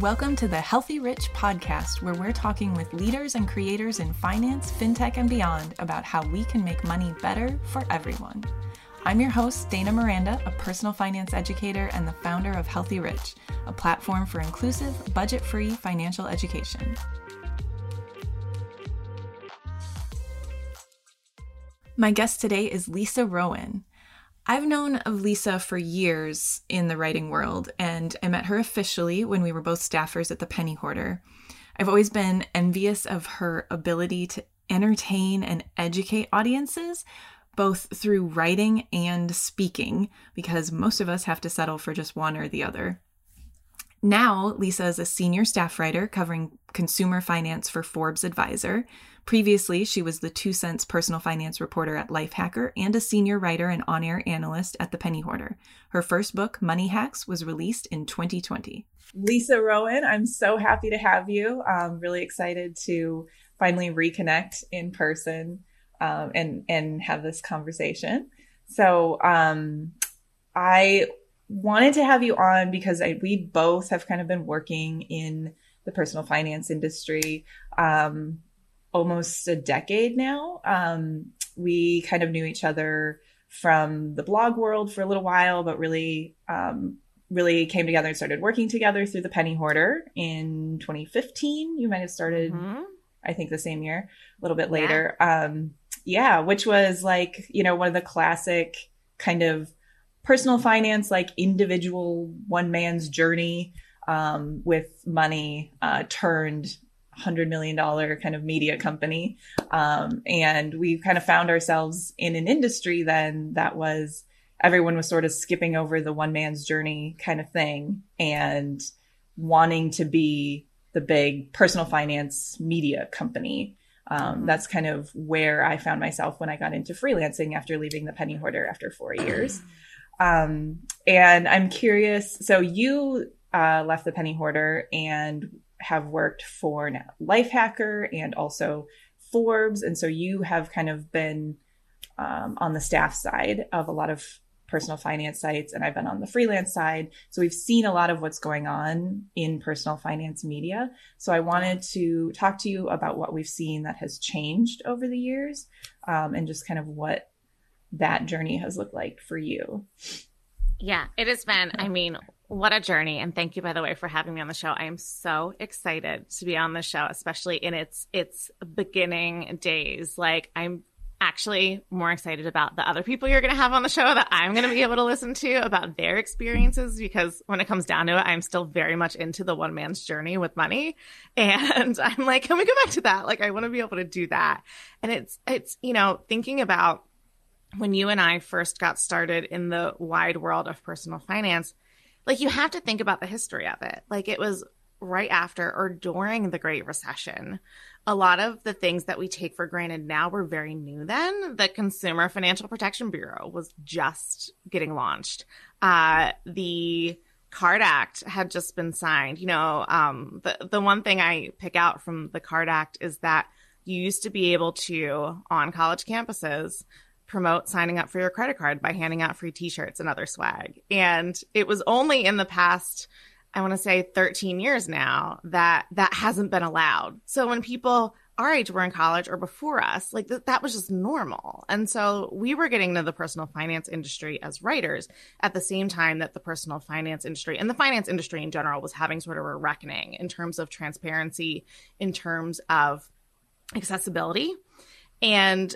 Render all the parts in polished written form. Welcome to the Healthy Rich podcast, where we're talking with leaders and creators in finance, fintech, and beyond about how we can make money better for everyone. I'm your host, Dana Miranda, a personal finance educator and the founder of Healthy Rich, a platform for inclusive, budget-free financial education. My guest today is Lisa Rowan. I've known of Lisa for years in the writing world, and I met her officially when we were both staffers at the Penny Hoarder. I've always been envious of her ability to entertain and educate audiences, both through writing and speaking, because most of us have to settle for just one or the other. Now, Lisa is a senior staff writer covering consumer finance for Forbes Advisor. Previously, she was the 2 Cents personal finance reporter at Lifehacker and a senior writer and on-air analyst at the Penny Hoarder. Her first book, Money Hacks, was released in 2020. Lisa Rowan, I'm so happy to have you. I'm really excited to finally reconnect in person and have this conversation. So I wanted to have you on because we both have kind of been working in the personal finance industry almost a decade now. We kind of knew each other from the blog world for a little while, but really came together and started working together through the Penny Hoarder in 2015. You might have started, I think, the same year, a little bit later. Which was like, one of the classic kind of personal finance, like individual one man's journey with money turned $100 million kind of media company. And we kind of found ourselves in an industry then that was, everyone was sort of skipping over the one man's journey kind of thing and wanting to be the big personal finance media company. That's kind of where I found myself when I got into freelancing after leaving the Penny Hoarder after 4 years. And I'm curious, so you left the Penny Hoarder and have worked for Lifehacker and also Forbes. And so you have kind of been on the staff side of a lot of personal finance sites, and I've been on the freelance side. So we've seen a lot of what's going on in personal finance media. So I wanted to talk to you about what we've seen that has changed over the years, and just kind of what that journey has looked like for you. Yeah, it has been, what a journey. And thank you, by the way, for having me on the show. I am so excited to be on the show, especially in its beginning days. Like, I'm actually more excited about the other people you're going to have on the show that I'm going to be able to listen to about their experiences, because when it comes down to it, I'm still very much into the one man's journey with money. And I'm like, can we go back to that? Like, I want to be able to do that. And it's thinking about when you and I first got started in the wide world of personal finance, like, you have to think about the history of it. Like, it was right after or during the Great Recession. A lot of the things that we take for granted now were very new then. The Consumer Financial Protection Bureau was just getting launched. The CARD Act had just been signed. The one thing I pick out from the CARD Act is that you used to be able to, on college campuses, promote signing up for your credit card by handing out free t-shirts and other swag. And it was only in the past, I want to say 13 years now, that hasn't been allowed. So when people our age were in college or before us, like that was just normal. And so we were getting into the personal finance industry as writers at the same time that the personal finance industry and the finance industry in general was having sort of a reckoning in terms of transparency, in terms of accessibility. And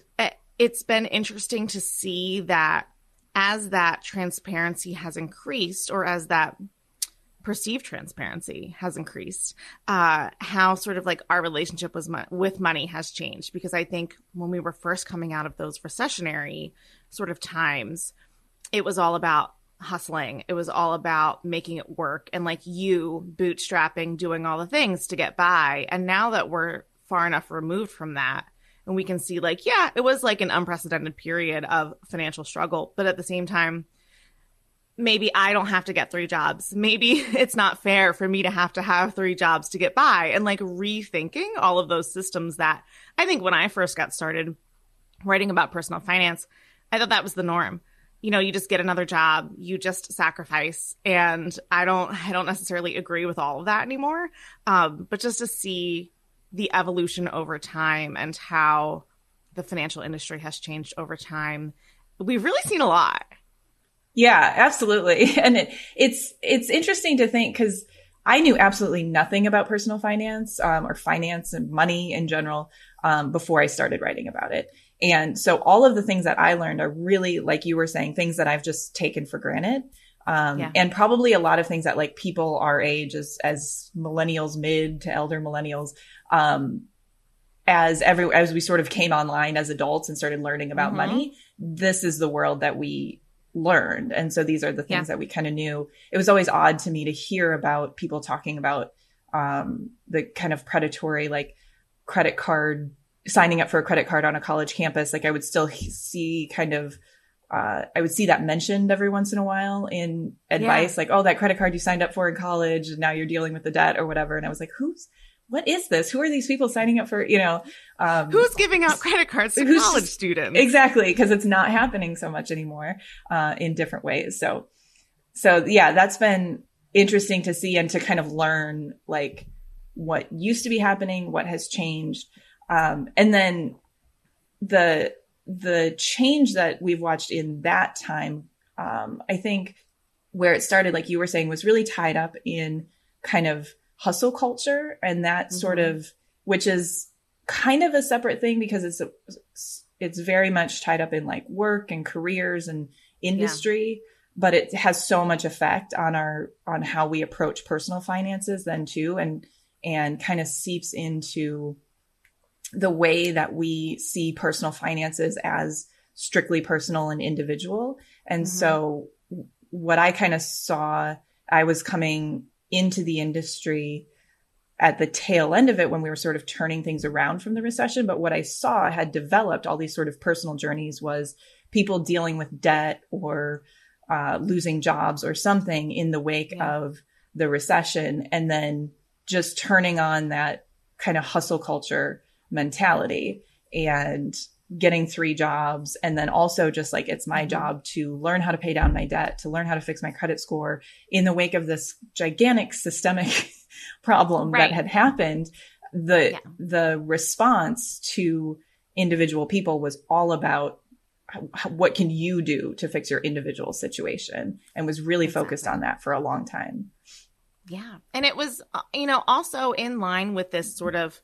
it's been interesting to see that as that transparency has increased, or as that perceived transparency has increased, how sort of like our relationship with money has changed. Because I think when we were first coming out of those recessionary sort of times, it was all about hustling. It was all about making it work and like you bootstrapping, doing all the things to get by. And now that we're far enough removed from that, and we can see like, yeah, it was like an unprecedented period of financial struggle. But at the same time, maybe I don't have to get 3 jobs. Maybe it's not fair for me to have 3 jobs to get by, and like rethinking all of those systems that I think when I first got started writing about personal finance, I thought that was the norm. you know, you just get another job, you just sacrifice. And I don't necessarily agree with all of that anymore. But just to see the evolution over time and how the financial industry has changed over time, we've really seen a lot. Yeah, absolutely. And it's interesting to think, because I knew absolutely nothing about personal finance or finance and money in general before I started writing about it. And so all of the things that I learned are really, like you were saying, things that I've just taken for granted. And probably a lot of things that like people our age as millennials, mid to elder millennials, as we sort of came online as adults and started learning about money, this is the world that we learned. And so these are the things that we kind of knew. It was always odd to me to hear about people talking about the kind of predatory, like credit card, signing up for a credit card on a college campus. Like I would still see kind of, I would see that mentioned every once in a while in advice, like, oh, that credit card you signed up for in college and now you're dealing with the debt or whatever. And I was like, what is this? Who are these people signing up for, you know? Who's giving out credit cards to college students? Exactly. Because it's not happening so much anymore in different ways. So yeah, that's been interesting to see and to kind of learn like what used to be happening, what has changed. And then the change that we've watched in that time, I think where it started, like you were saying, was really tied up in kind of hustle culture and that sort of, which is kind of a separate thing because it's very much tied up in like work and careers and industry, but it has so much effect on how we approach personal finances then too, and kind of seeps into the way that we see personal finances as strictly personal and individual. And so what I kind of saw, I was coming into the industry at the tail end of it when we were sort of turning things around from the recession. But what I saw had developed all these sort of personal journeys was people dealing with debt or losing jobs or something in the wake of the recession, and then just turning on that kind of hustle culture mentality and getting 3 jobs. And then also just like, it's my job to learn how to pay down my debt, to learn how to fix my credit score in the wake of this gigantic systemic problem that had happened. The response to individual people was all about what can you do to fix your individual situation, and was really focused on that for a long time. Yeah. And it was, you know, also in line with this sort of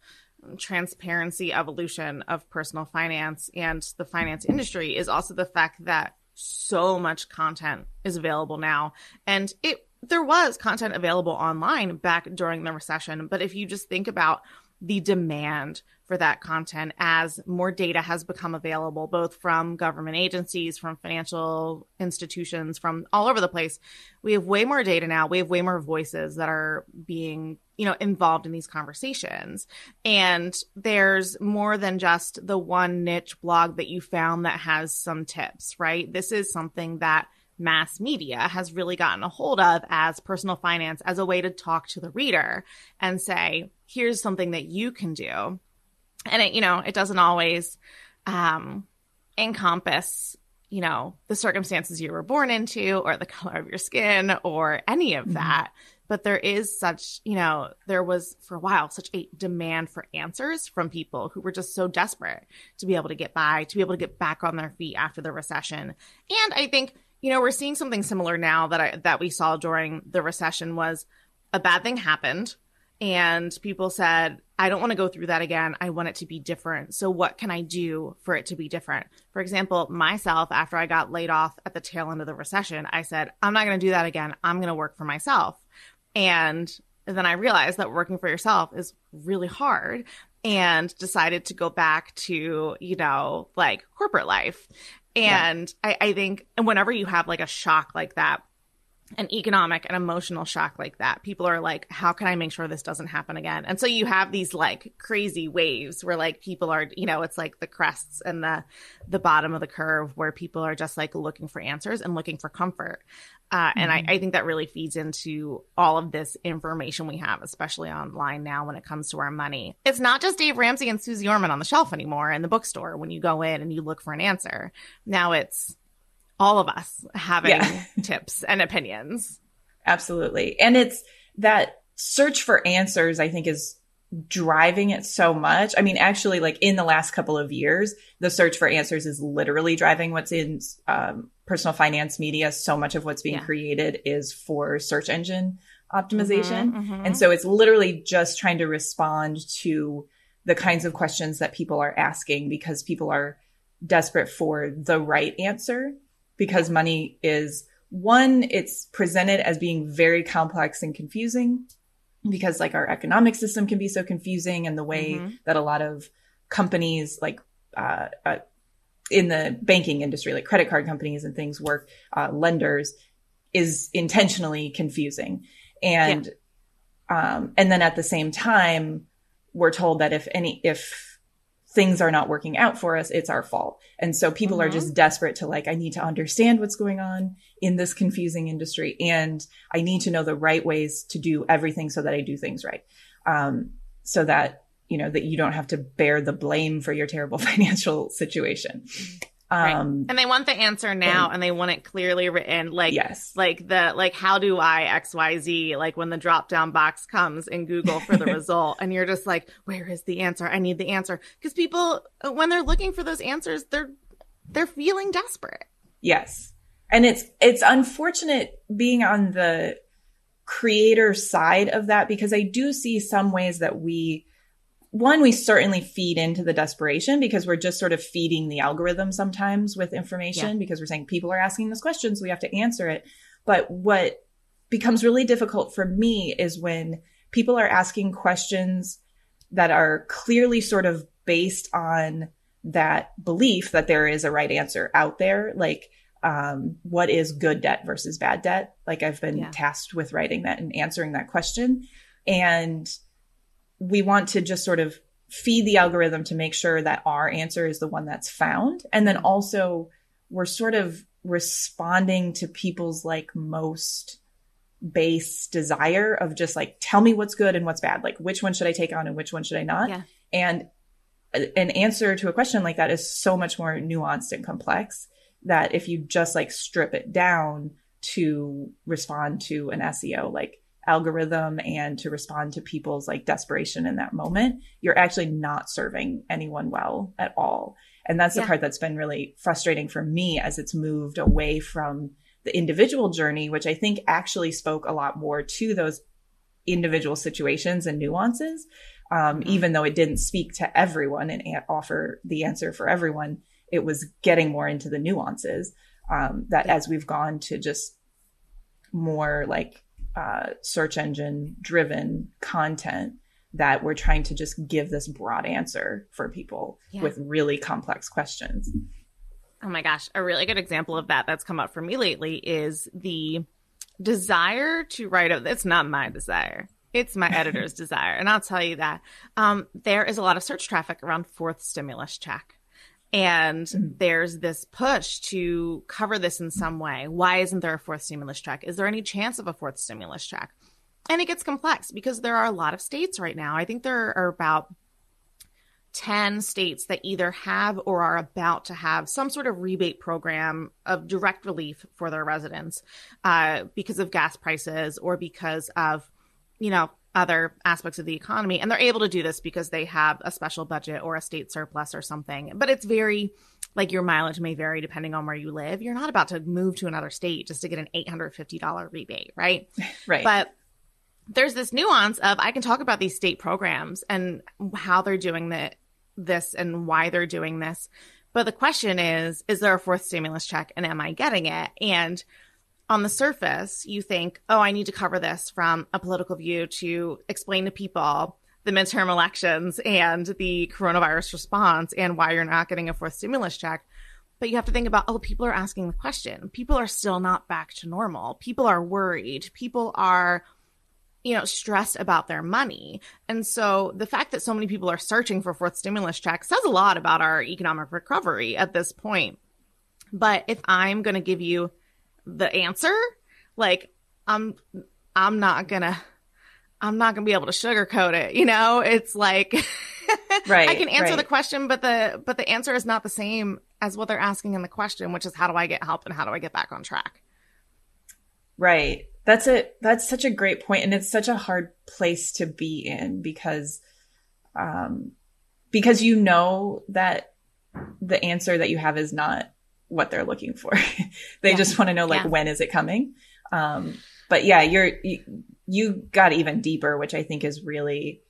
transparency evolution of personal finance and the finance industry is also the fact that so much content is available now. And there was content available online back during the recession. But if you just think about the demand for that content as more data has become available, both from government agencies, from financial institutions, from all over the place, we have way more data now. We have way more voices that are being, you know, involved in these conversations. And there's more than just the one niche blog that you found that has some tips, right? This is something that mass media has really gotten a hold of as personal finance, as a way to talk to the reader and say, here's something that you can do. And it, you know, it doesn't always encompass, you know, the circumstances you were born into or the color of your skin or any of that. But there is such, you know, there was for a while such a demand for answers from people who were just so desperate to be able to get by, to be able to get back on their feet after the recession. And I think, you know, we're seeing something similar now that we saw during the recession was a bad thing happened and people said, I don't want to go through that again. I want it to be different. So what can I do for it to be different? For example, myself, after I got laid off at the tail end of the recession, I said, I'm not going to do that again. I'm going to work for myself. And then I realized that working for yourself is really hard and decided to go back to, you know, like corporate life. And I think whenever you have like a shock like that, an economic and emotional shock like that, people are like, how can I make sure this doesn't happen again? And so you have these like crazy waves where like people are, you know, it's like the crests and the bottom of the curve where people are just like looking for answers and looking for comfort. And I think that really feeds into all of this information we have, especially online now when it comes to our money. It's not just Dave Ramsey and Suze Orman on the shelf anymore in the bookstore when you go in and you look for an answer. Now it's all of us having tips and opinions. Absolutely. And it's that search for answers, I think, is driving it so much. I mean, actually, like in the last couple of years, the search for answers is literally driving what's in personal finance media. So much of what's being created is for search engine optimization. Mm-hmm, mm-hmm. And so it's literally just trying to respond to the kinds of questions that people are asking because people are desperate for the right answer, because money is one, it's presented as being very complex and confusing because like our economic system can be so confusing, and the way that a lot of companies like in the banking industry, like credit card companies and things work, lenders is intentionally confusing. And, and then at the same time, we're told that if things are not working out for us, it's our fault. And so people are just desperate to like, I need to understand what's going on in this confusing industry. And I need to know the right ways to do everything so that I do things right. So that, you know, that you don't have to bear the blame for your terrible financial situation. Right. And they want the answer now, and they want it clearly written. Like, how do I X, Y, Z? Like when the drop down box comes in Google for the result, and you're just like, where is the answer? I need the answer. Because people, when they're looking for those answers, they're feeling desperate. Yes. And it's unfortunate being on the creator side of that, because I do see some ways that we certainly feed into the desperation, because we're just sort of feeding the algorithm sometimes with information because we're saying people are asking this question, so we have to answer it. But what becomes really difficult for me is when people are asking questions that are clearly sort of based on that belief that there is a right answer out there. Like, what is good debt versus bad debt? Like, I've been tasked with writing that and answering that question. And we want to just sort of feed the algorithm to make sure that our answer is the one that's found. And then also we're sort of responding to people's like most base desire of just like, tell me what's good and what's bad. Like, which one should I take on and which one should I not? Yeah. And an answer to a question like that is so much more nuanced and complex that if you just like strip it down to respond to an SEO, like algorithm, and to respond to people's like desperation in that moment, you're actually not serving anyone well at all. And that's the part that's been really frustrating for me as it's moved away from the individual journey, which I think actually spoke a lot more to those individual situations and nuances, even though it didn't speak to everyone and offer the answer for everyone. It was getting more into the nuances that as we've gone to just more like search engine driven content, that we're trying to just give this broad answer for people with really complex questions. Oh my gosh. A really good example of that that's come up for me lately is the desire to write a, it's not my desire, it's my editor's desire. And I'll tell you that there is a lot of search traffic around fourth stimulus check. And there's this push to cover this in some way. Why isn't there a fourth stimulus check? Is there any chance of a fourth stimulus check? And it gets complex because there are a lot of states right now. I think there are about 10 states that either have or are about to have some sort of rebate program of direct relief for their residents because of gas prices or because of, you know, other aspects of the economy. And they're able to do this because they have a special budget or a state surplus or something. But it's very, like, your mileage may vary depending on where you live. You're not about to move to another state just to get an $850 rebate, right? Right. But there's this nuance of, I can talk about these state programs and how they're doing this and why they're doing this. But the question is there a fourth stimulus check, and am I getting it? And on the surface, you think, oh, I need to cover this from a political view to explain to people the midterm elections and the coronavirus response and why you're not getting a fourth stimulus check. But you have to think about, oh, people are asking the question. People are still not back to normal. People are worried. People are, you know, stressed about their money. And so the fact that so many people are searching for fourth stimulus check says a lot about our economic recovery at this point. But if I'm going to give you the answer, like, I'm not gonna be able to sugarcoat it. You know, it's like Right. I can answer the question, but the answer is not the same as what they're asking in the question, which is how do I get help and how do I get back on track? Right. That's it. That's such a great point. And it's such a hard place to be in because you know that the answer that you have is not what they're looking for. They just want to know, like, when is it coming? But yeah, you got even deeper, which I think is really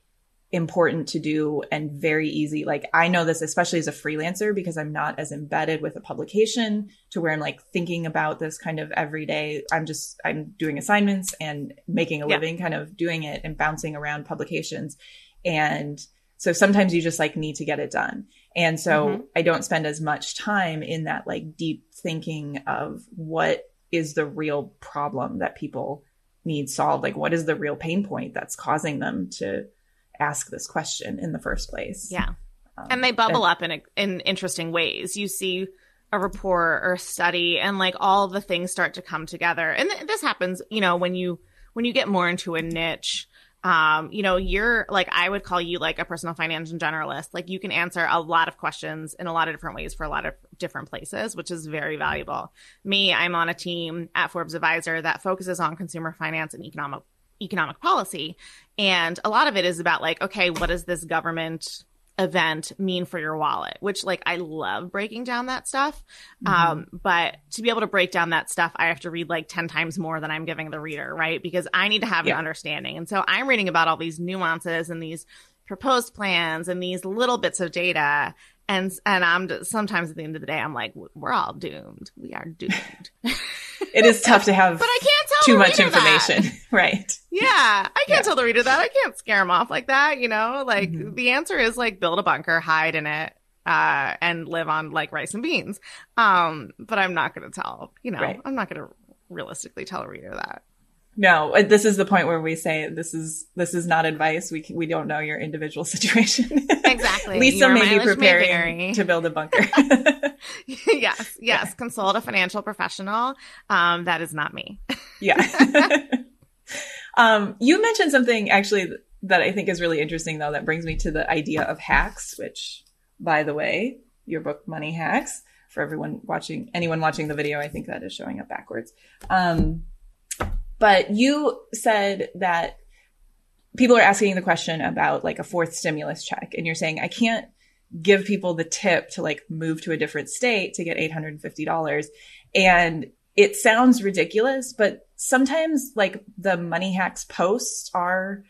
important to do and very easy. Like, I know this, especially as a freelancer, because I'm not as embedded with a publication to where I'm like thinking about this kind of every day. I'm doing assignments and making a living kind of doing it and bouncing around publications. And so sometimes you just like need to get it done. And so I don't spend as much time in that like deep thinking of what is the real problem that people need solved. Like, what is the real pain point that's causing them to ask this question in the first place? Yeah. And they bubble up in interesting ways. You see a report or a study and like all the things start to come together. And this happens, you know, when you get more into a niche. You know, you're like, I would call you like a personal financial generalist. Like, you can answer a lot of questions in a lot of different ways for a lot of different places, which is very valuable. Me, I'm on a team at Forbes Advisor that focuses on consumer finance and economic policy. And a lot of it is about like, okay, what does this government event mean for your wallet? Which, like, I love breaking down that stuff. But to be able to break down that stuff, I have to read like 10 times more than I'm giving the reader, right? Because I need to have an understanding. And so I'm reading about all these nuances and these proposed plans and these little bits of data. And I'm just, sometimes at the end of the day, I'm like, we're all doomed. We are doomed. It is tough to have but I can't tell too much information. That. Right. Yeah. I can't tell the reader that. I can't scare them off like that. You know, like the answer is like build a bunker, hide in it, and live on like rice and beans. But I'm not going to tell, you know, I'm not going to realistically tell a reader that. No, this is the point where we say this is not advice. We don't know your individual situation. Exactly. Lisa may be preparing to build a bunker. Yes, yes. Consult a financial professional. That is not me. You mentioned something actually that I think is really interesting, though, that brings me to the idea of hacks, which, by the way, your book, Money Hacks, for anyone watching the video, I think that is showing up backwards. But you said that people are asking the question about like a fourth stimulus check, and you're saying, I can't give people the tip to like move to a different state to get $850. And it sounds ridiculous, but sometimes like the Money Hacks posts are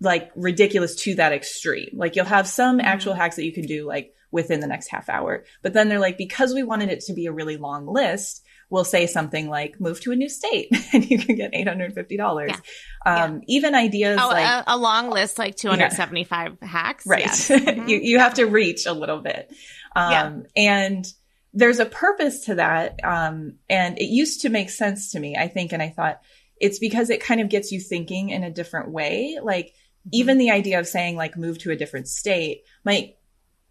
like ridiculous to that extreme. Like, you'll have some actual hacks that you can do like within the next half hour, but then they're like, because we wanted it to be a really long list, we'll say something like move to a new state and you can get $850. Even ideas like a long list, like 275 hacks. Right. Yes. You have to reach a little bit. And there's a purpose to that. And it used to make sense to me, I think. And I thought it's because it kind of gets you thinking in a different way. Like, even the idea of saying like move to a different state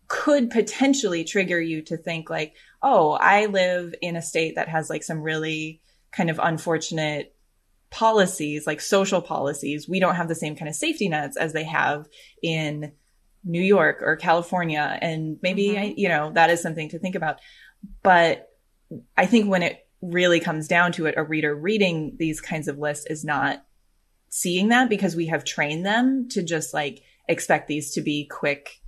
could potentially trigger you to think like, oh, I live in a state that has like some really kind of unfortunate policies, like social policies. We don't have the same kind of safety nets as they have in New York or California. And maybe, that is something to think about. But I think when it really comes down to it, a reader reading these kinds of lists is not seeing that, because we have trained them to just like expect these to be quick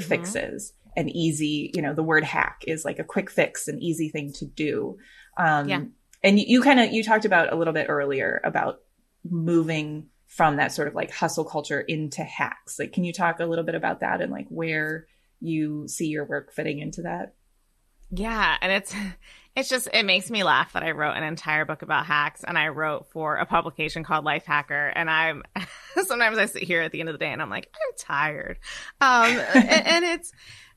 fixes and easy. You know, the word hack is like a quick fix, an easy thing to do. And you talked about a little bit earlier about moving from that sort of like hustle culture into hacks. Like, can you talk a little bit about that and like where you see your work fitting into that? Yeah. And it's just, it makes me laugh that I wrote an entire book about hacks, and I wrote for a publication called Lifehacker. And sometimes I sit here at the end of the day and I'm like, I'm tired. And it's,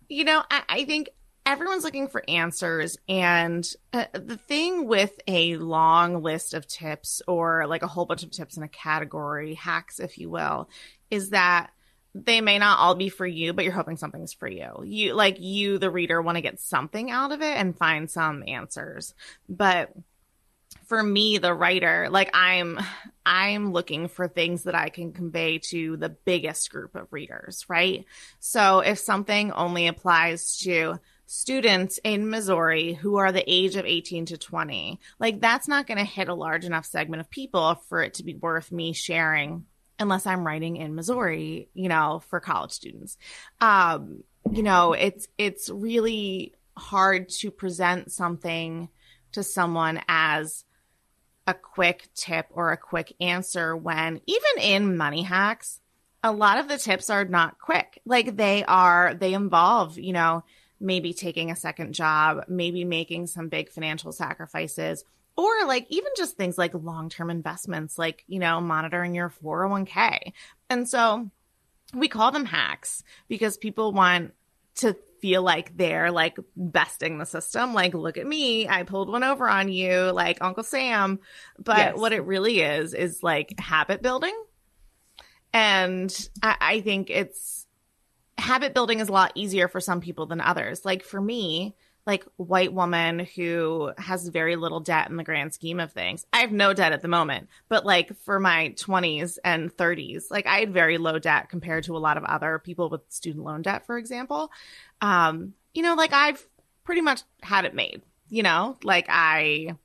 you know, I think everyone's looking for answers. And the thing with a long list of tips, or like a whole bunch of tips in a category, hacks, if you will, is that they may not all be for you, but you're hoping something's for you. You, the reader, want to get something out of it and find some answers. But for me, the writer, like, I'm I'm looking for things that I can convey to the biggest group of readers, right? So if something only applies to students in Missouri who are the age of 18 to 20, like that's not going to hit a large enough segment of people for it to be worth me sharing unless I'm writing in Missouri, you know, for college students. You know, it's really hard to present something to someone as a quick tip or a quick answer when even in Money Hacks, a lot of the tips are not quick. Like they involve, you know, maybe taking a second job, maybe making some big financial sacrifices, or like even just things like long-term investments, like, you know, monitoring your 401k. And so we call them hacks because people want to feel like they're like besting the system. Like, look at me. I pulled one over on you, like Uncle Sam. But yes, what it really is like habit building. And I think it's habit building is a lot easier for some people than others. Like for me, like white woman who has very little debt in the grand scheme of things. I have no debt at the moment, but like for my 20s and 30s, like I had very low debt compared to a lot of other people with student loan debt, for example. You know, like I've pretty much had it made, you know, like I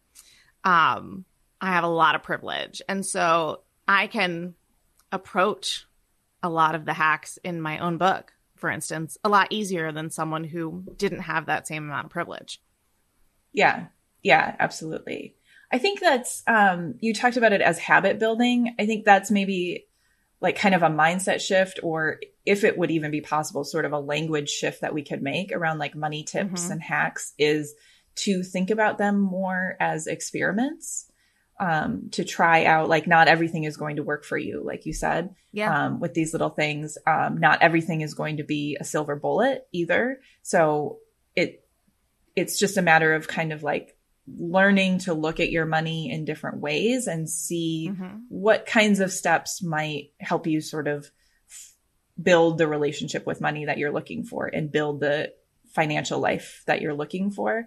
have a lot of privilege. And so I can approach a lot of the hacks in my own book, for instance, a lot easier than someone who didn't have that same amount of privilege. Yeah. Yeah, absolutely. I think that's, you talked about it as habit building. I think that's maybe like kind of a mindset shift, or if it would even be possible, sort of a language shift that we could make around like money tips and hacks is to think about them more as experiments, to try out, like not everything is going to work for you. Like you said, with these little things, not everything is going to be a silver bullet either. So it's just a matter of kind of like learning to look at your money in different ways and see what kinds of steps might help you sort of build the relationship with money that you're looking for and build the financial life that you're looking for.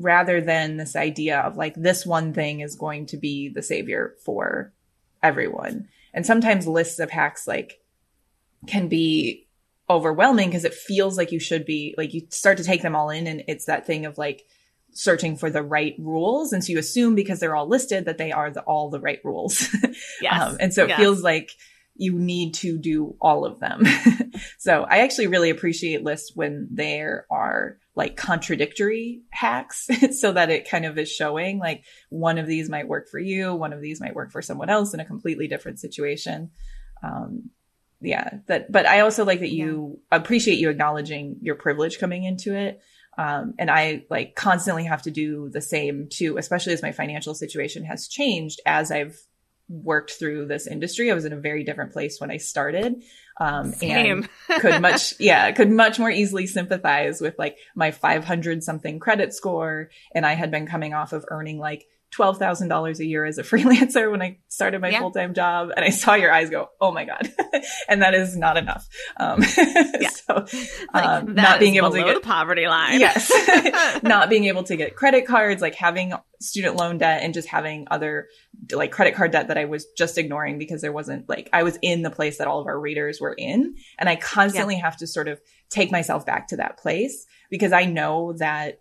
Rather than this idea of like this one thing is going to be the savior for everyone. And sometimes lists of hacks like can be overwhelming because it feels like you should be like you start to take them all in. And it's that thing of like searching for the right rules. And so you assume because they're all listed that they are all the right rules. And so it feels like you need to do all of them. So I actually really appreciate lists when there are like contradictory hacks so that it kind of is showing like one of these might work for you. One of these might work for someone else in a completely different situation. But I also like that you appreciate you acknowledging your privilege coming into it. And I like constantly have to do the same too, especially as my financial situation has changed as I've worked through this industry. I was in a very different place when I started, and could much more easily sympathize with like my 500 something credit score. And I had been coming off of earning like $12,000 a year as a freelancer when I started my full-time job. And I saw your eyes go, oh my God. And that is not enough. So like not being able to get the poverty line. Not being able to get credit cards, like having student loan debt and just having other like credit card debt that I was just ignoring because there wasn't like, I was in the place that all of our readers were in. And I constantly have to sort of take myself back to that place because I know that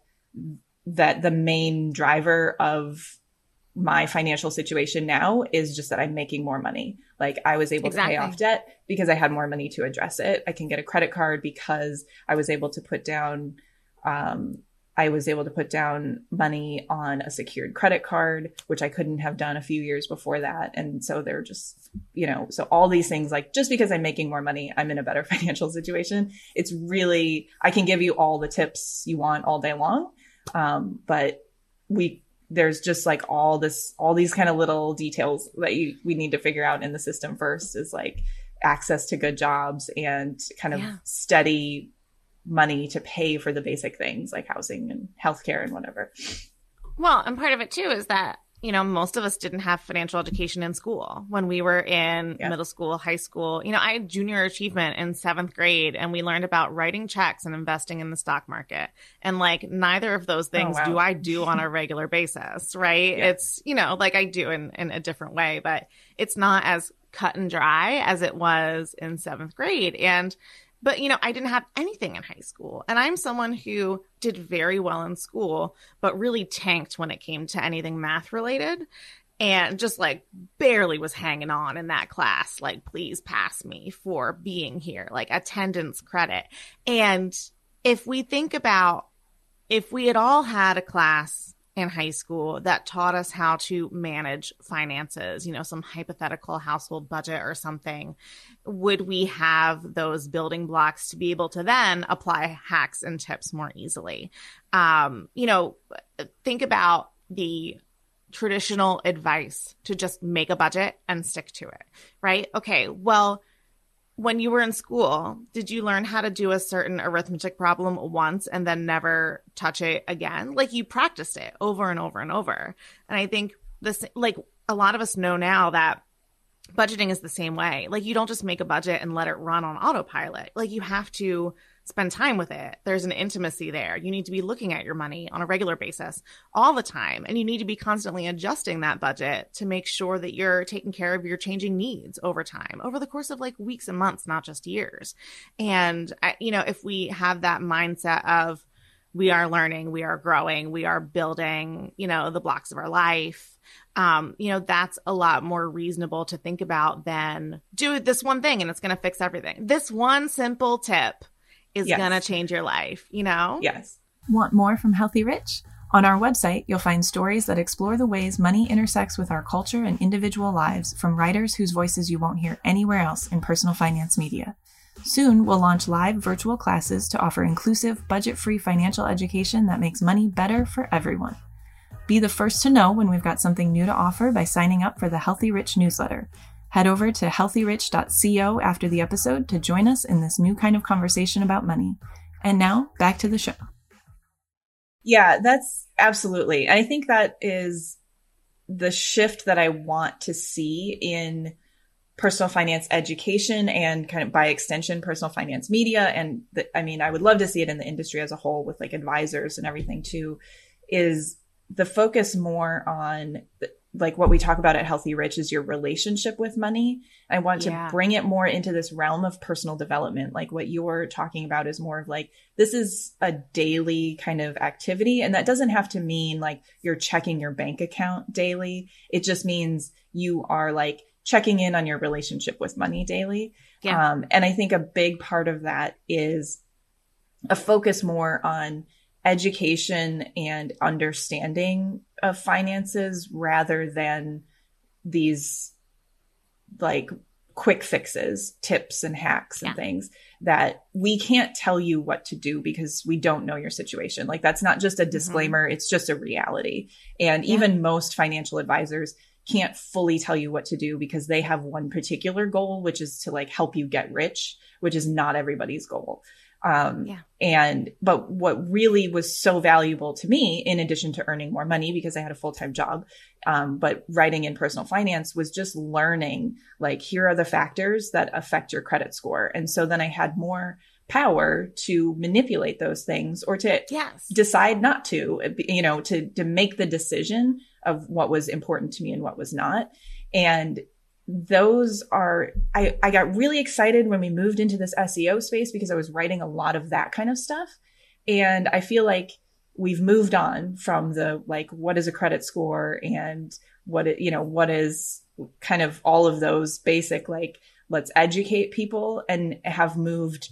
the main driver of my financial situation now is just that I'm making more money. Like I was able to pay off debt because I had more money to address it. I can get a credit card because I was able to put down, money on a secured credit card, which I couldn't have done a few years before that. And so they're just, you know, so all these things, like just because I'm making more money, I'm in a better financial situation. It's really, I can give you all the tips you want all day long. But there's just like all these kind of little details that we need to figure out in the system first is like access to good jobs and kind of steady money to pay for the basic things like housing and healthcare and whatever. Well, and part of it too is that you know, most of us didn't have financial education in school when we were in middle school, high school. You know, I had junior achievement in seventh grade and we learned about writing checks and investing in the stock market. And like neither of those things do I do on a regular basis, right? Yeah. It's, you know, like I do in a different way, but it's not as cut and dry as it was in seventh grade. And, but, you know, I didn't have anything in high school. And I'm someone who did very well in school, but really tanked when it came to anything math related and just like barely was hanging on in that class. Like, please pass me for being here, like attendance credit. And if we think about if we had all had a class in high school that taught us how to manage finances, you know, some hypothetical household budget or something, would we have those building blocks to be able to then apply hacks and tips more easily? You know, think about the traditional advice to just make a budget and stick to it, right? Okay, well, when you were in school, did you learn how to do a certain arithmetic problem once and then never touch it again? Like you practiced it over and over and over. And I think this, like a lot of us know now that budgeting is the same way. Like you don't just make a budget and let it run on autopilot. Like you have to spend time with it. There's an intimacy there. You need to be looking at your money on a regular basis all the time. And you need to be constantly adjusting that budget to make sure that you're taking care of your changing needs over time, over the course of like weeks and months, not just years. And, you know, if we have that mindset of we are learning, we are growing, we are building, you know, the blocks of our life, you know, that's a lot more reasonable to think about than do this one thing and it's going to fix everything. This one simple tip is going to change your life, you know? Yes. Want more from Healthy Rich? On our website, you'll find stories that explore the ways money intersects with our culture and individual lives from writers whose voices you won't hear anywhere else in personal finance media. Soon, we'll launch live virtual classes to offer inclusive, budget-free financial education that makes money better for everyone. Be the first to know when we've got something new to offer by signing up for the Healthy Rich newsletter. Head over to healthyrich.co after the episode to join us in this new kind of conversation about money. And now back to the show. Yeah, that's absolutely. I think that is the shift that I want to see in personal finance education and kind of by extension, personal finance media. And I mean, I would love to see it in the industry as a whole with like advisors and everything too, is the focus more on like what we talk about at Healthy Rich is your relationship with money. I want to bring it more into this realm of personal development. Like what you're talking about is more of like, this is a daily kind of activity. And that doesn't have to mean like you're checking your bank account daily. It just means you are like checking in on your relationship with money daily. Yeah. And I think a big part of that is a focus more on education and understanding of finances rather than these like quick fixes, tips and hacks and things that we can't tell you what to do because we don't know your situation. Like that's not just a disclaimer. Mm-hmm. It's just a reality. And even most financial advisors can't fully tell you what to do because they have one particular goal, which is to like help you get rich, which is not everybody's goal. But what really was so valuable to me, in addition to earning more money because I had a full-time job, but writing in personal finance was just learning, like, here are the factors that affect your credit score. And so then I had more power to manipulate those things or to decide not to, you know, to make the decision of what was important to me and what was not. And those are, I got really excited when we moved into this SEO space because I was writing a lot of that kind of stuff. And I feel like we've moved on from the, like, what is a credit score and what, it, you know, what is kind of all of those basic, like, let's educate people, and have moved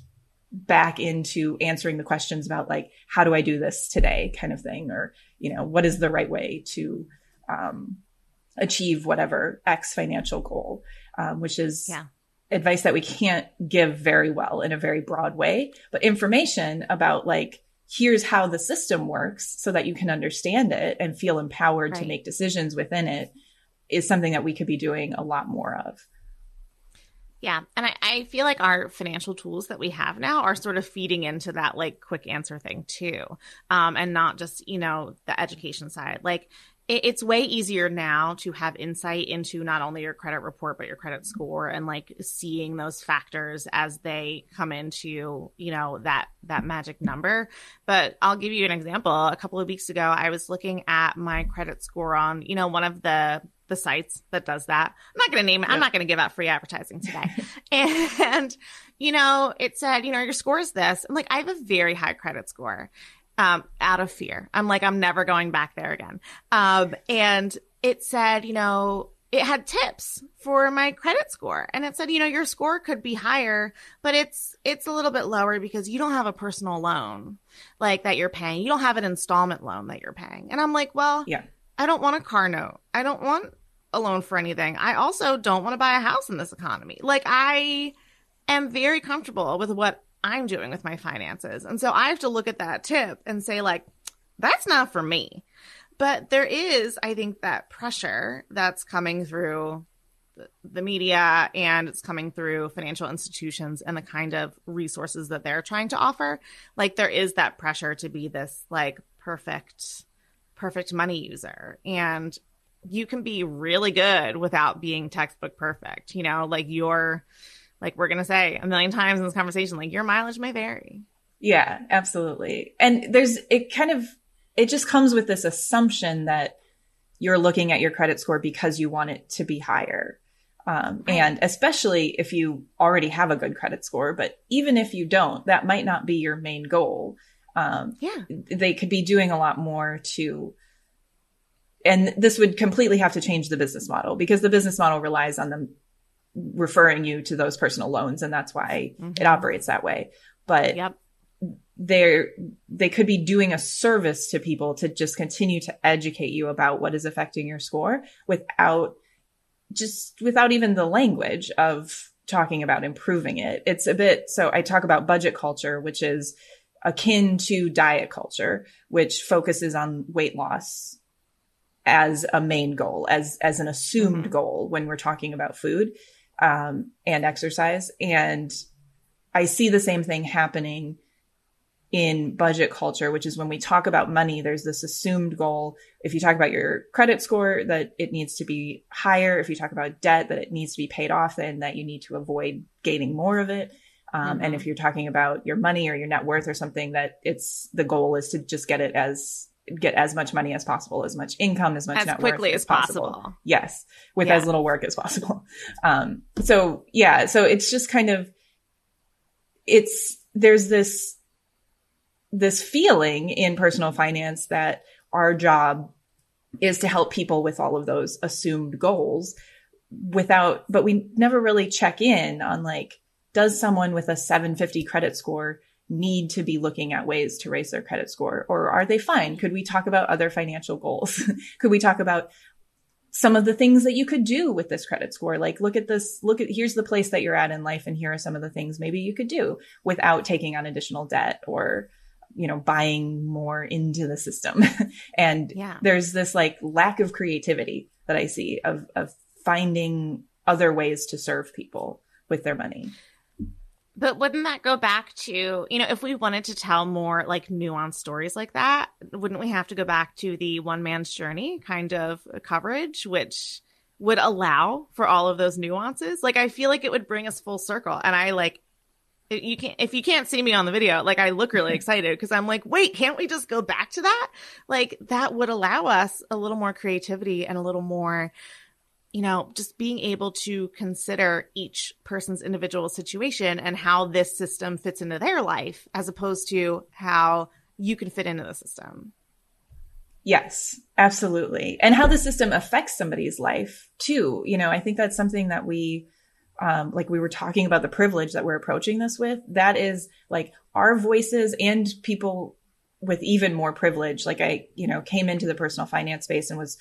back into answering the questions about like, how do I do this today kind of thing? Or, you know, what is the right way to, achieve whatever X financial goal, which is advice that we can't give very well in a very broad way, but information about like, here's how the system works so that you can understand it and feel empowered to make decisions within it is something that we could be doing a lot more of. Yeah. And I feel like our financial tools that we have now are sort of feeding into that like quick answer thing too. And not just, you know, the education side, like, it's way easier now to have insight into not only your credit report, but your credit score, and like seeing those factors as they come into, you know, that magic number. But I'll give you an example. A couple of weeks ago, I was looking at my credit score on, you know, one of the sites that does that. I'm not going to name it. I'm not going to give out free advertising today. And, you know, it said, you know, your score is this. I'm like, I have a very high credit score. Out of fear. I'm like, I'm never going back there again. And it said, you know, it had tips for my credit score. And it said, you know, your score could be higher, but it's a little bit lower because you don't have a personal loan like that you're paying. You don't have an installment loan that you're paying. And I'm like, well, yeah. I don't want a car note. I don't want a loan for anything. I also don't want to buy a house in this economy. Like, I am very comfortable with what I'm doing with my finances. And so I have to look at that tip and say, like, that's not for me. But there is, I think, that pressure that's coming through the media, and it's coming through financial institutions and the kind of resources that they're trying to offer. Like, there is that pressure to be this like perfect money user. And you can be really good without being textbook perfect, you know, like like we're going to say a million times in this conversation, like, your mileage may vary. Yeah, absolutely. And it just comes with this assumption that you're looking at your credit score because you want it to be higher. And especially if you already have a good credit score, but even if you don't, that might not be your main goal. They could be doing a lot more and this would completely have to change the business model, because the business model relies on them referring you to those personal loans. And that's why it operates that way. But they could be doing a service to people to just continue to educate you about what is affecting your score without even the language of talking about improving it. So I talk about budget culture, which is akin to diet culture, which focuses on weight loss as a main goal, as an assumed goal when we're talking about food. And exercise. And I see the same thing happening in budget culture, which is when we talk about money, there's this assumed goal. If you talk about your credit score, that it needs to be higher. If you talk about debt, that it needs to be paid off and that you need to avoid gaining more of it. And if you're talking about your money or your net worth or something, that the goal is to just get it as much money as possible, as much income, as much net worth as quickly as possible. Yes. With as little work as possible. So it's just kind of, there's this feeling in personal finance that our job is to help people with all of those assumed goals but we never really check in on, like, does someone with a 750 credit score need to be looking at ways to raise their credit score, or are they fine? Could we talk about other financial goals? Could we talk about some of the things that you could do with this credit score? Like, here's the place that you're at in life, and here are some of the things maybe you could do without taking on additional debt or, you know, buying more into the system. And there's this like lack of creativity that I see of finding other ways to serve people with their money. But wouldn't that go back to, you know, if we wanted to tell more like nuanced stories like that, wouldn't we have to go back to the one man's journey kind of coverage, which would allow for all of those nuances? Like, I feel like it would bring us full circle. And I if you can't see me on the video, like, I look really excited because I'm like, wait, can't we just go back to that? Like, that would allow us a little more creativity and a little more, you know, just being able to consider each person's individual situation and how this system fits into their life, as opposed to how you can fit into the system. Yes, absolutely. And how the system affects somebody's life too. You know, I think that's something that we, like we were talking about the privilege that we're approaching this with, that is like our voices and people with even more privilege. Like, I, you know, came into the personal finance space and was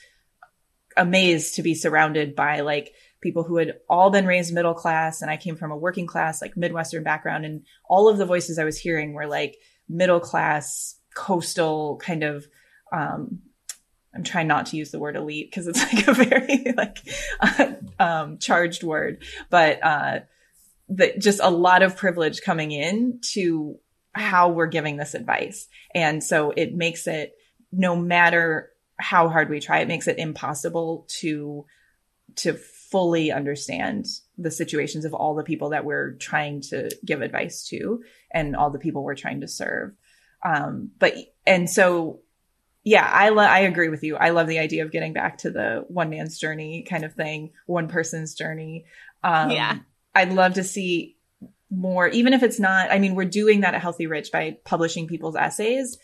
amazed to be surrounded by like people who had all been raised middle class. And I came from a working class, like Midwestern background. And all of the voices I was hearing were like middle class, coastal kind of, I'm trying not to use the word elite because it's like a very like charged word, but just a lot of privilege coming in to how we're giving this advice. And so it makes it, no matter how hard we try, it makes it impossible to fully understand the situations of all the people that we're trying to give advice to and all the people we're trying to serve. Yeah, I agree with you. I love the idea of getting back to the one man's journey kind of thing, one person's journey. Yeah. I'd love to see more, even if it's not, I mean, we're doing that at Healthy Rich by publishing people's essays,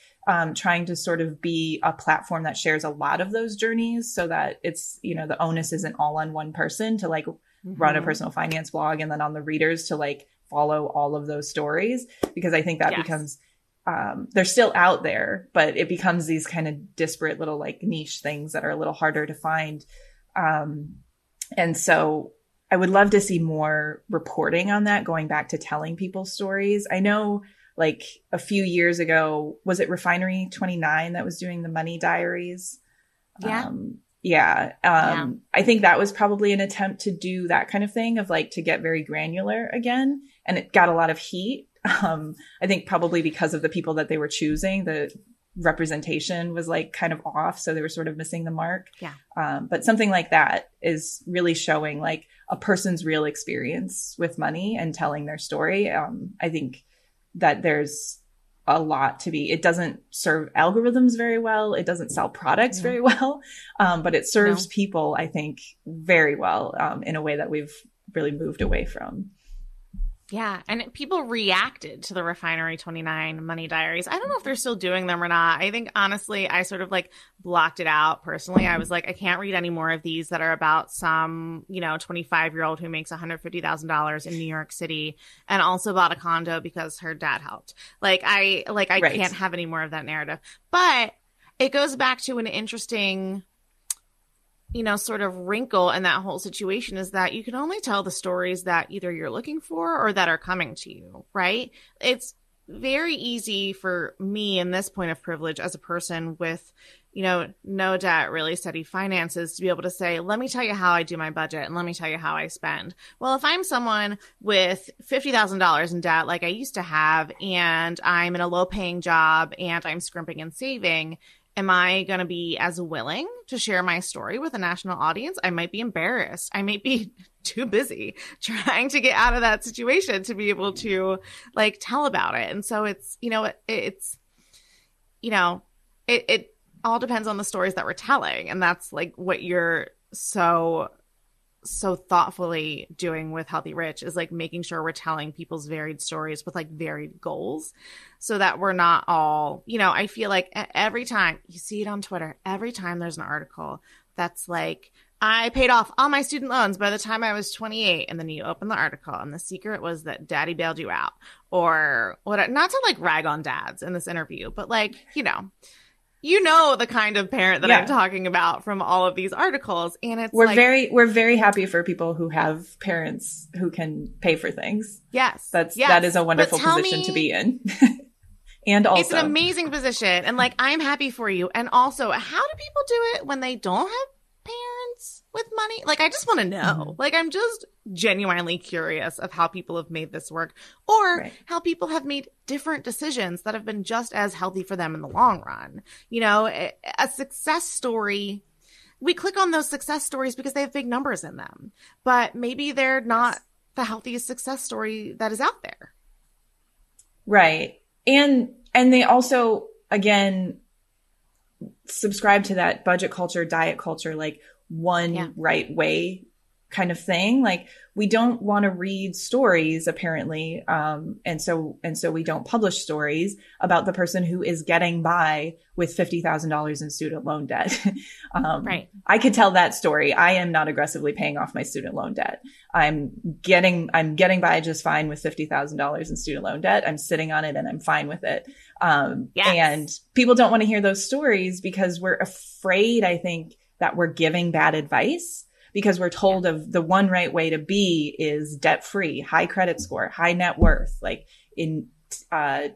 trying to sort of be a platform that shares a lot of those journeys so that it's, you know, the onus isn't all on one person to like run a personal finance blog and then on the readers to like follow all of those stories, because I think that becomes... they're still out there, but it becomes these kind of disparate little like niche things that are a little harder to find. And so I would love to see more reporting on that, going back to telling people stories. I know like a few years ago, was it Refinery29 that was doing the money diaries? Yeah. I think that was probably an attempt to do that kind of thing of like to get very granular again. And it got a lot of heat. I think probably because of the people that they were choosing, the representation was like kind of off. So they were sort of missing the mark. Yeah. But something like that is really showing like a person's real experience with money and telling their story. I think that there's a lot to be, it doesn't serve algorithms very well. It doesn't sell products very well. But it serves people, I think, very well, in a way that we've really moved away from. Yeah. And people reacted to the Refinery29 money diaries. I don't know if they're still doing them or not. I think, honestly, I sort of like blocked it out personally. I was like, I can't read any more of these that are about some, you know, 25-year-old who makes $150,000 in New York City and also bought a condo because her dad helped. I Right. can't have any more of that narrative. But it goes back to an interesting, you know, sort of wrinkle in that whole situation is that you can only tell the stories that either you're looking for or that are coming to you, right? It's very easy for me in this point of privilege as a person with, you know, no debt, really steady finances to be able to say, let me tell you how I do my budget and let me tell you how I spend. Well, if I'm someone with $50,000 in debt like I used to have and I'm in a low-paying job and I'm scrimping and saving, am I going to be as willing to share my story with a national audience? I might be embarrassed. I might be too busy trying to get out of that situation to be able to like tell about it. And so it all depends on the stories that we're telling. And that's like what you're so thoughtfully doing with Healthy Rich is like making sure we're telling people's varied stories with like varied goals so that we're not all, you know, I feel like every time you see it on Twitter, every time there's an article that's like, I paid off all my student loans by the time I was 28. And then you open the article and the secret was that daddy bailed you out or what, not to like rag on dads in this interview, but like, you know the kind of parent that I'm talking about from all of these articles, and it's we're very happy for people who have parents who can pay for things. Yes, that is a wonderful position to be in, and also it's an amazing position. And like I'm happy for you. And also, how do people do it when they don't have parents with money? Like I just want to know. Like I'm just genuinely curious of how people have made this work, or how people have made different decisions that have been just as healthy for them in the long run. You know, a success story, we click on those success stories because they have big numbers in them, but maybe they're not the healthiest success story that is out there. Right. And they also, again, subscribe to that budget culture, diet culture, like one right way kind of thing. Like we don't want to read stories apparently. And so we don't publish stories about the person who is getting by with $50,000 in student loan debt. I could tell that story. I am not aggressively paying off my student loan debt. I'm getting by just fine with $50,000 in student loan debt. I'm sitting on it and I'm fine with it. And people don't want to hear those stories because we're afraid, I think, that we're giving bad advice. Because we're told of the one right way to be is debt-free, high credit score, high net worth, like in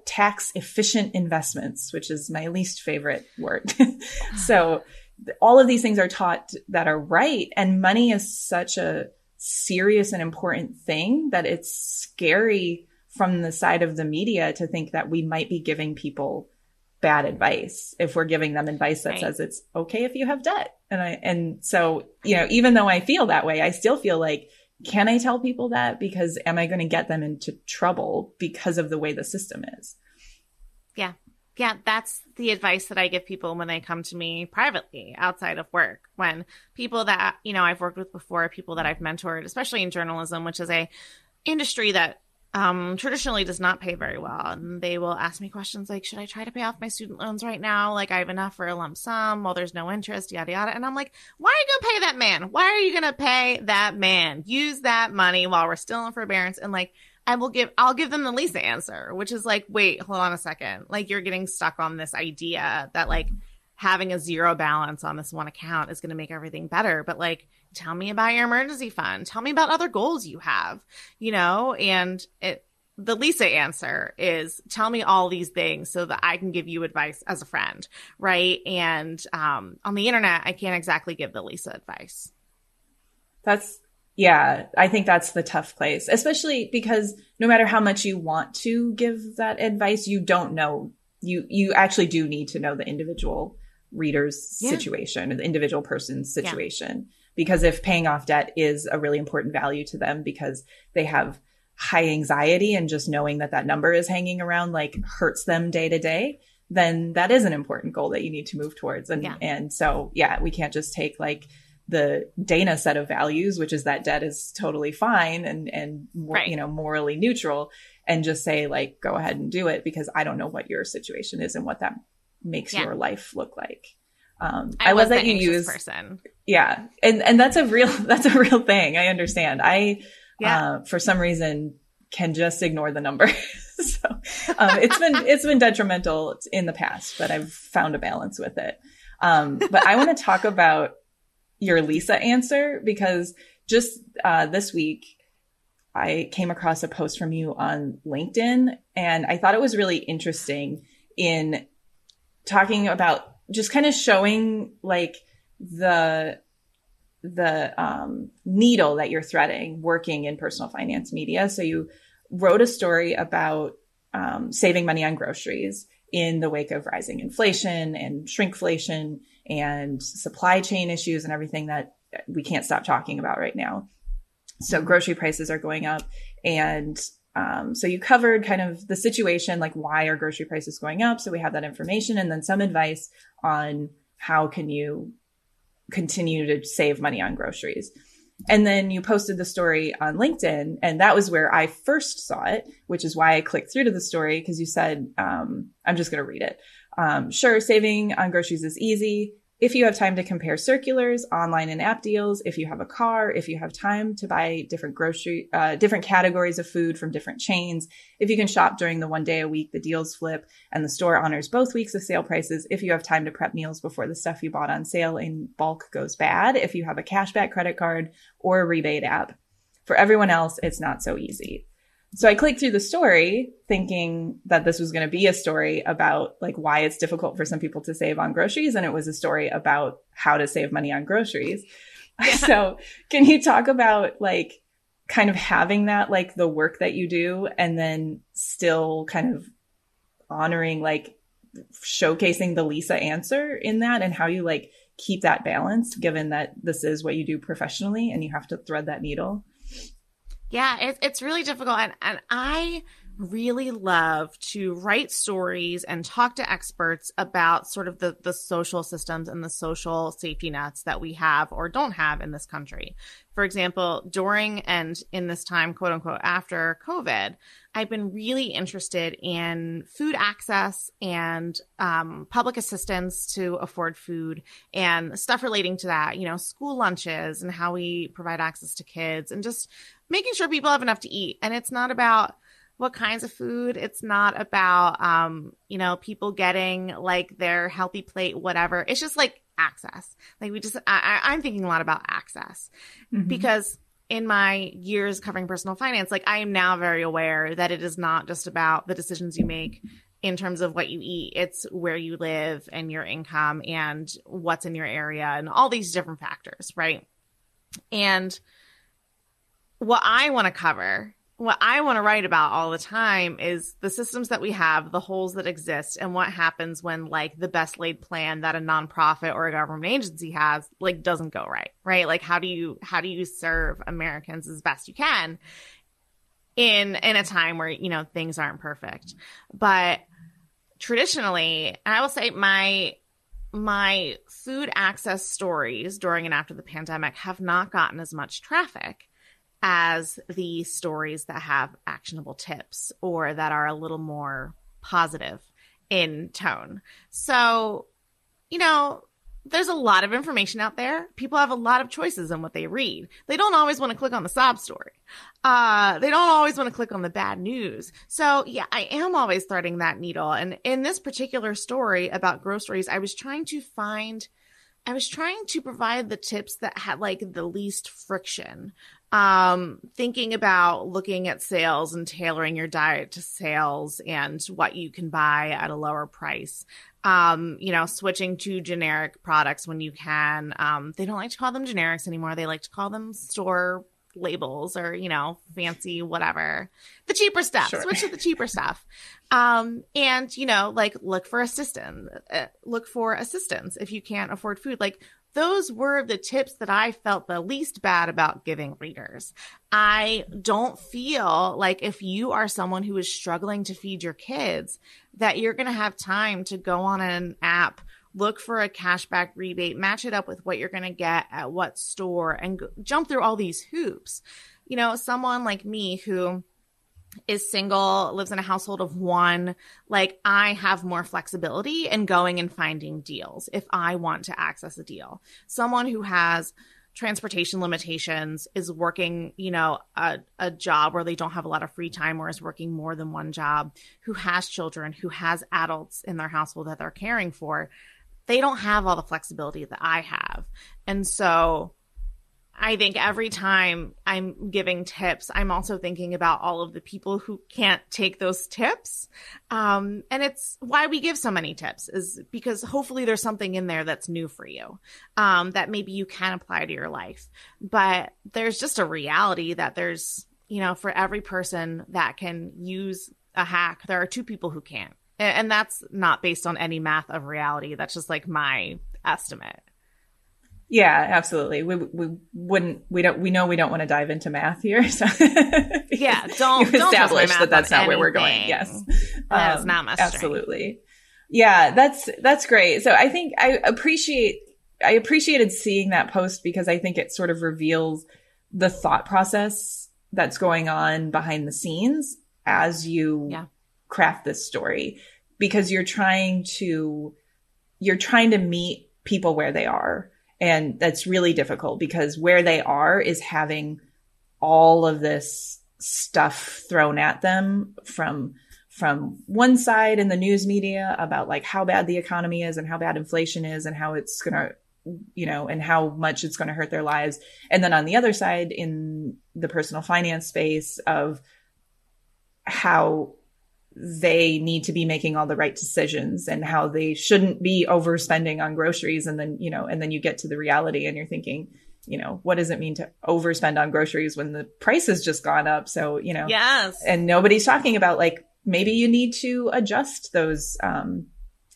tax-efficient investments, which is my least favorite word. So all of these things are taught that are right. And money is such a serious and important thing that it's scary from the side of the media to think that we might be giving people bad advice if we're giving them advice that says it's okay if you have debt. And so, you know, even though I feel that way, I still feel like, can I tell people that? Because am I going to get them into trouble because of the way the system is? Yeah. Yeah. That's the advice that I give people when they come to me privately outside of work, when people that, you know, I've worked with before, people that I've mentored, especially in journalism, which is a industry that traditionally does not pay very well. And they will ask me questions like, should I try to pay off my student loans right now? Like, I have enough for a lump sum. Well, there's no interest, yada, yada. And I'm like, why are you going to pay that man? Why are you going to pay that man? Use that money while we're still in forbearance. And like, I'll give them the Lisa answer, which is like, wait, hold on a second. Like, you're getting stuck on this idea that like having a zero balance on this one account is going to make everything better. But like, tell me about your emergency fund. Tell me about other goals you have, you know, and the Lisa answer is tell me all these things so that I can give you advice as a friend. Right. And on the internet, I can't exactly give the Lisa advice. Yeah, I think that's the tough place, especially because no matter how much you want to give that advice, you don't know. You actually do need to know the individual reader's situation or the individual person's situation. Yeah. Because if paying off debt is a really important value to them because they have high anxiety and just knowing that that number is hanging around like hurts them day to day, then that is an important goal that you need to move towards. And so, we can't just take like the Dana set of values, which is that debt is totally fine and you know, morally neutral, and just say like, go ahead and do it, because I don't know what your situation is and what that makes your life look like. I love that you use person. Yeah. And that's a real thing. I understand. I for some reason can just ignore the number. So it's been detrimental in the past, but I've found a balance with it. But I want to talk about your Lisa answer, because just this week I came across a post from you on LinkedIn, and I thought it was really interesting in talking about just kind of showing like the needle that you're threading working in personal finance media. So you wrote a story about saving money on groceries in the wake of rising inflation and shrinkflation and supply chain issues and everything that we can't stop talking about right now. So grocery prices are going up. And so you covered kind of the situation, like why are grocery prices going up? So we have that information, and then some advice on how can you continue to save money on groceries. And then you posted the story on LinkedIn, and that was where I first saw it, which is why I clicked through to the story, because you said, I'm just going to read it. Sure, saving on groceries is easy. If you have time to compare circulars, online and app deals, if you have a car, if you have time to buy different categories of food from different chains, if you can shop during the one day a week the deals flip and the store honors both weeks of sale prices, if you have time to prep meals before the stuff you bought on sale in bulk goes bad, if you have a cashback credit card or a rebate app. For everyone else, it's not so easy. So I clicked through the story thinking that this was going to be a story about like why it's difficult for some people to save on groceries. And it was a story about how to save money on groceries. Yeah. So can you talk about like kind of having that, like the work that you do, and then still kind of honoring, like showcasing the Lisa answer in that, and how you like keep that balance given that this is what you do professionally and you have to thread that needle? Yeah, it's really difficult. And I really love to write stories and talk to experts about sort of the social systems and the social safety nets that we have or don't have in this country. For example, during and in this time, quote unquote, after COVID, I've been really interested in food access and public assistance to afford food and stuff relating to that, you know, school lunches and how we provide access to kids and just making sure people have enough to eat. And it's not about what kinds of food. It's not about, you know, people getting like their healthy plate, whatever. It's just like access. Like I'm thinking a lot about access because in my years covering personal finance, like I am now very aware that it is not just about the decisions you make in terms of what you eat. It's where you live and your income and what's in your area and all these different factors, right? And what I want to cover what I want to write about all the time is the systems that we have, the holes that exist, and what happens when like the best laid plan that a nonprofit or a government agency has like doesn't go right, right? Like how do you serve Americans as best you can in a time where, you know, things aren't perfect. But traditionally, I will say my food access stories during and after the pandemic have not gotten as much traffic as the stories that have actionable tips or that are a little more positive in tone. So, you know, there's a lot of information out there. People have a lot of choices in what they read. They don't always want to click on the sob story. They don't always want to click on the bad news. So yeah, I am always threading that needle. And in this particular story about groceries, I was trying to provide the tips that had like the least friction. Thinking about looking at sales and tailoring your diet to sales and what you can buy at a lower price. You know, switching to generic products when you can. They don't like to call them generics anymore. They like to call them store labels or, you know, fancy whatever. The cheaper stuff. Sure. Switch to the cheaper stuff. And, you know, like look for assistance if you can't afford food. Like those were the tips that I felt the least bad about giving readers. I don't feel like if you are someone who is struggling to feed your kids, that you're going to have time to go on an app, look for a cashback rebate, match it up with what you're going to get at what store, and jump through all these hoops. You know, someone like me who is single, lives in a household of one, like I have more flexibility in going and finding deals if I want to access a deal. Someone who has transportation limitations, is working, you know, a job where they don't have a lot of free time or is working more than one job, who has children, who has adults in their household that they're caring for, they don't have all the flexibility that I have. And so I think every time I'm giving tips, I'm also thinking about all of the people who can't take those tips. And it's why we give so many tips is because hopefully there's something in there that's new for you, that maybe you can apply to your life. But there's just a reality that there's, you know, for every person that can use a hack, there are two people who can't. And that's not based on any math of reality. That's just like my estimate. Yeah, absolutely. We don't want to dive into math here. So yeah, don't establish that that's not where we're going. Yes, that's not my strength. Absolutely. Yeah, that's great. So I think I appreciated seeing that post because I think it sort of reveals the thought process that's going on behind the scenes as you craft this story, because you're trying to meet people where they are. And that's really difficult because where they are is having all of this stuff thrown at them from one side in the news media about like how bad the economy is and how bad inflation is and how it's going to, you know, and how much it's going to hurt their lives. And then on the other side in the personal finance space of how they need to be making all the right decisions and how they shouldn't be overspending on groceries. And then, you know, and then you get to the reality and you're thinking, you know, what does it mean to overspend on groceries when the price has just gone up? So, you know, yes. And nobody's talking about like, maybe you need to adjust those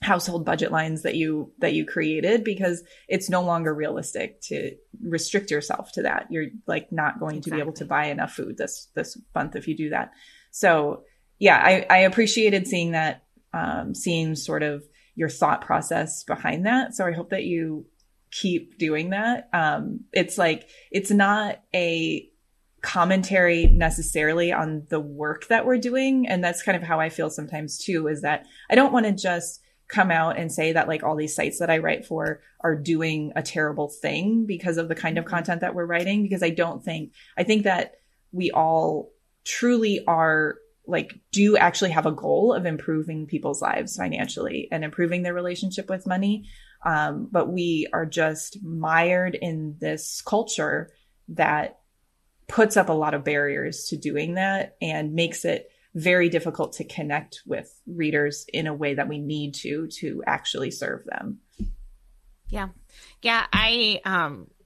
household budget lines that you created because it's no longer realistic to restrict yourself to that. You're like not going to be able to buy enough food this month if you do that. So yeah, I appreciated seeing that, seeing sort of your thought process behind that. So I hope that you keep doing that. It's like, it's not a commentary necessarily on the work that we're doing. And that's kind of how I feel sometimes too, is that I don't want to just come out and say that like all these sites that I write for are doing a terrible thing because of the kind of content that we're writing, because I think that we all truly are like, do actually have a goal of improving people's lives financially and improving their relationship with money. But we are just mired in this culture that puts up a lot of barriers to doing that and makes it very difficult to connect with readers in a way that we need to actually serve them. Yeah. Yeah.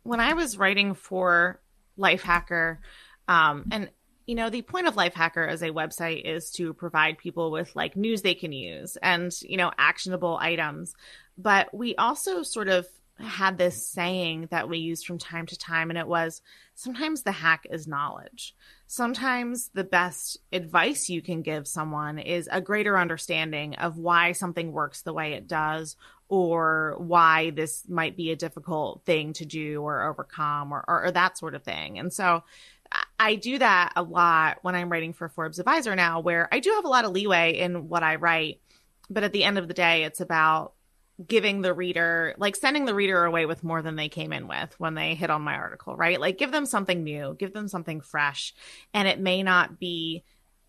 When I was writing for Lifehacker, and You know, the point of Lifehacker as a website is to provide people with like news they can use and, you know, actionable items. But we also sort of had this saying that we used from time to time, and it was, sometimes the hack is knowledge. Sometimes the best advice you can give someone is a greater understanding of why something works the way it does, or why this might be a difficult thing to do or overcome, or that sort of thing. And so I do that a lot when I'm writing for Forbes Advisor now, where I do have a lot of leeway in what I write. But at the end of the day, it's about giving the reader, like sending the reader away with more than they came in with when they hit on my article, right? Like give them something new, give them something fresh. And it may not be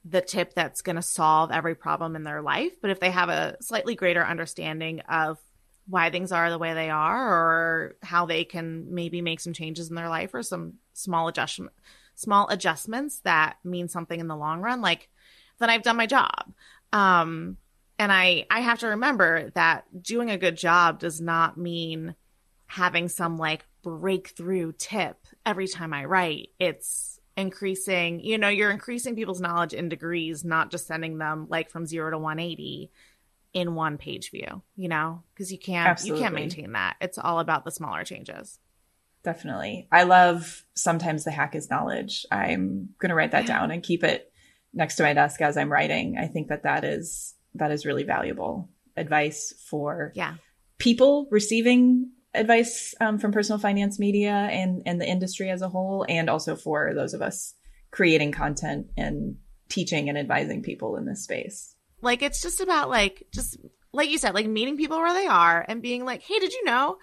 the tip that's going to solve every problem in their life. But if they have a slightly greater understanding of why things are the way they are, or how they can maybe make some changes in their life, or some small adjustments that mean something in the long run, like then I've done my job. And I have to remember that doing a good job does not mean having some like breakthrough tip every time I write. It's increasing, you know, you're increasing people's knowledge in degrees, not just sending them like from 0 to 180 in one page view, you know, because you can't, you can't maintain that. It's all about the smaller changes. Definitely. I love sometimes the hack is knowledge. I'm going to write that down and keep it next to my desk as I'm writing. I think that that is really valuable advice for people receiving advice from personal finance media and the industry as a whole, and also for those of us creating content and teaching and advising people in this space. Like, it's just about like you said, like meeting people where they are and being like, hey, did you know?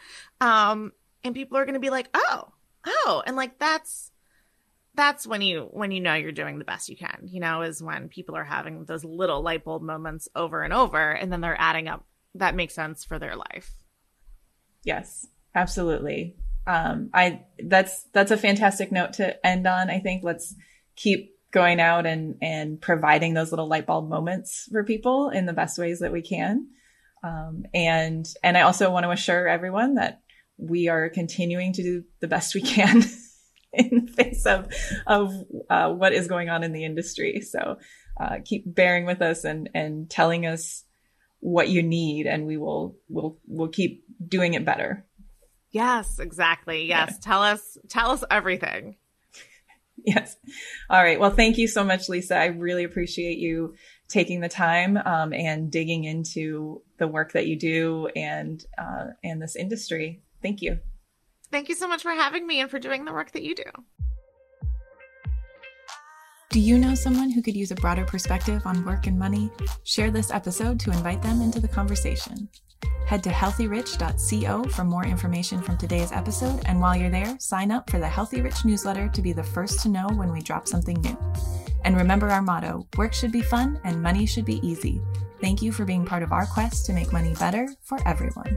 And people are going to be like, oh, and like, that's when you know you're doing the best you can, you know, is when people are having those little light bulb moments over and over, and then they're adding up that makes sense for their life. Yes, absolutely. That's a fantastic note to end on. I think let's keep going out and providing those little light bulb moments for people in the best ways that we can. And I also want to assure everyone that we are continuing to do the best we can in the face of what is going on in the industry. So keep bearing with us and telling us what you need, and we'll keep doing it better. Yes, exactly. Yes. Yeah. Tell us everything. Yes. All right. Well, thank you so much, Lisa. I really appreciate you taking the time and digging into the work that you do and this industry. Thank you. Thank you so much for having me and for doing the work that you do. Do you know someone who could use a broader perspective on work and money? Share this episode to invite them into the conversation. Head to healthyrich.co for more information from today's episode. And while you're there, sign up for the Healthy Rich newsletter to be the first to know when we drop something new. And remember our motto, work should be fun and money should be easy. Thank you for being part of our quest to make money better for everyone.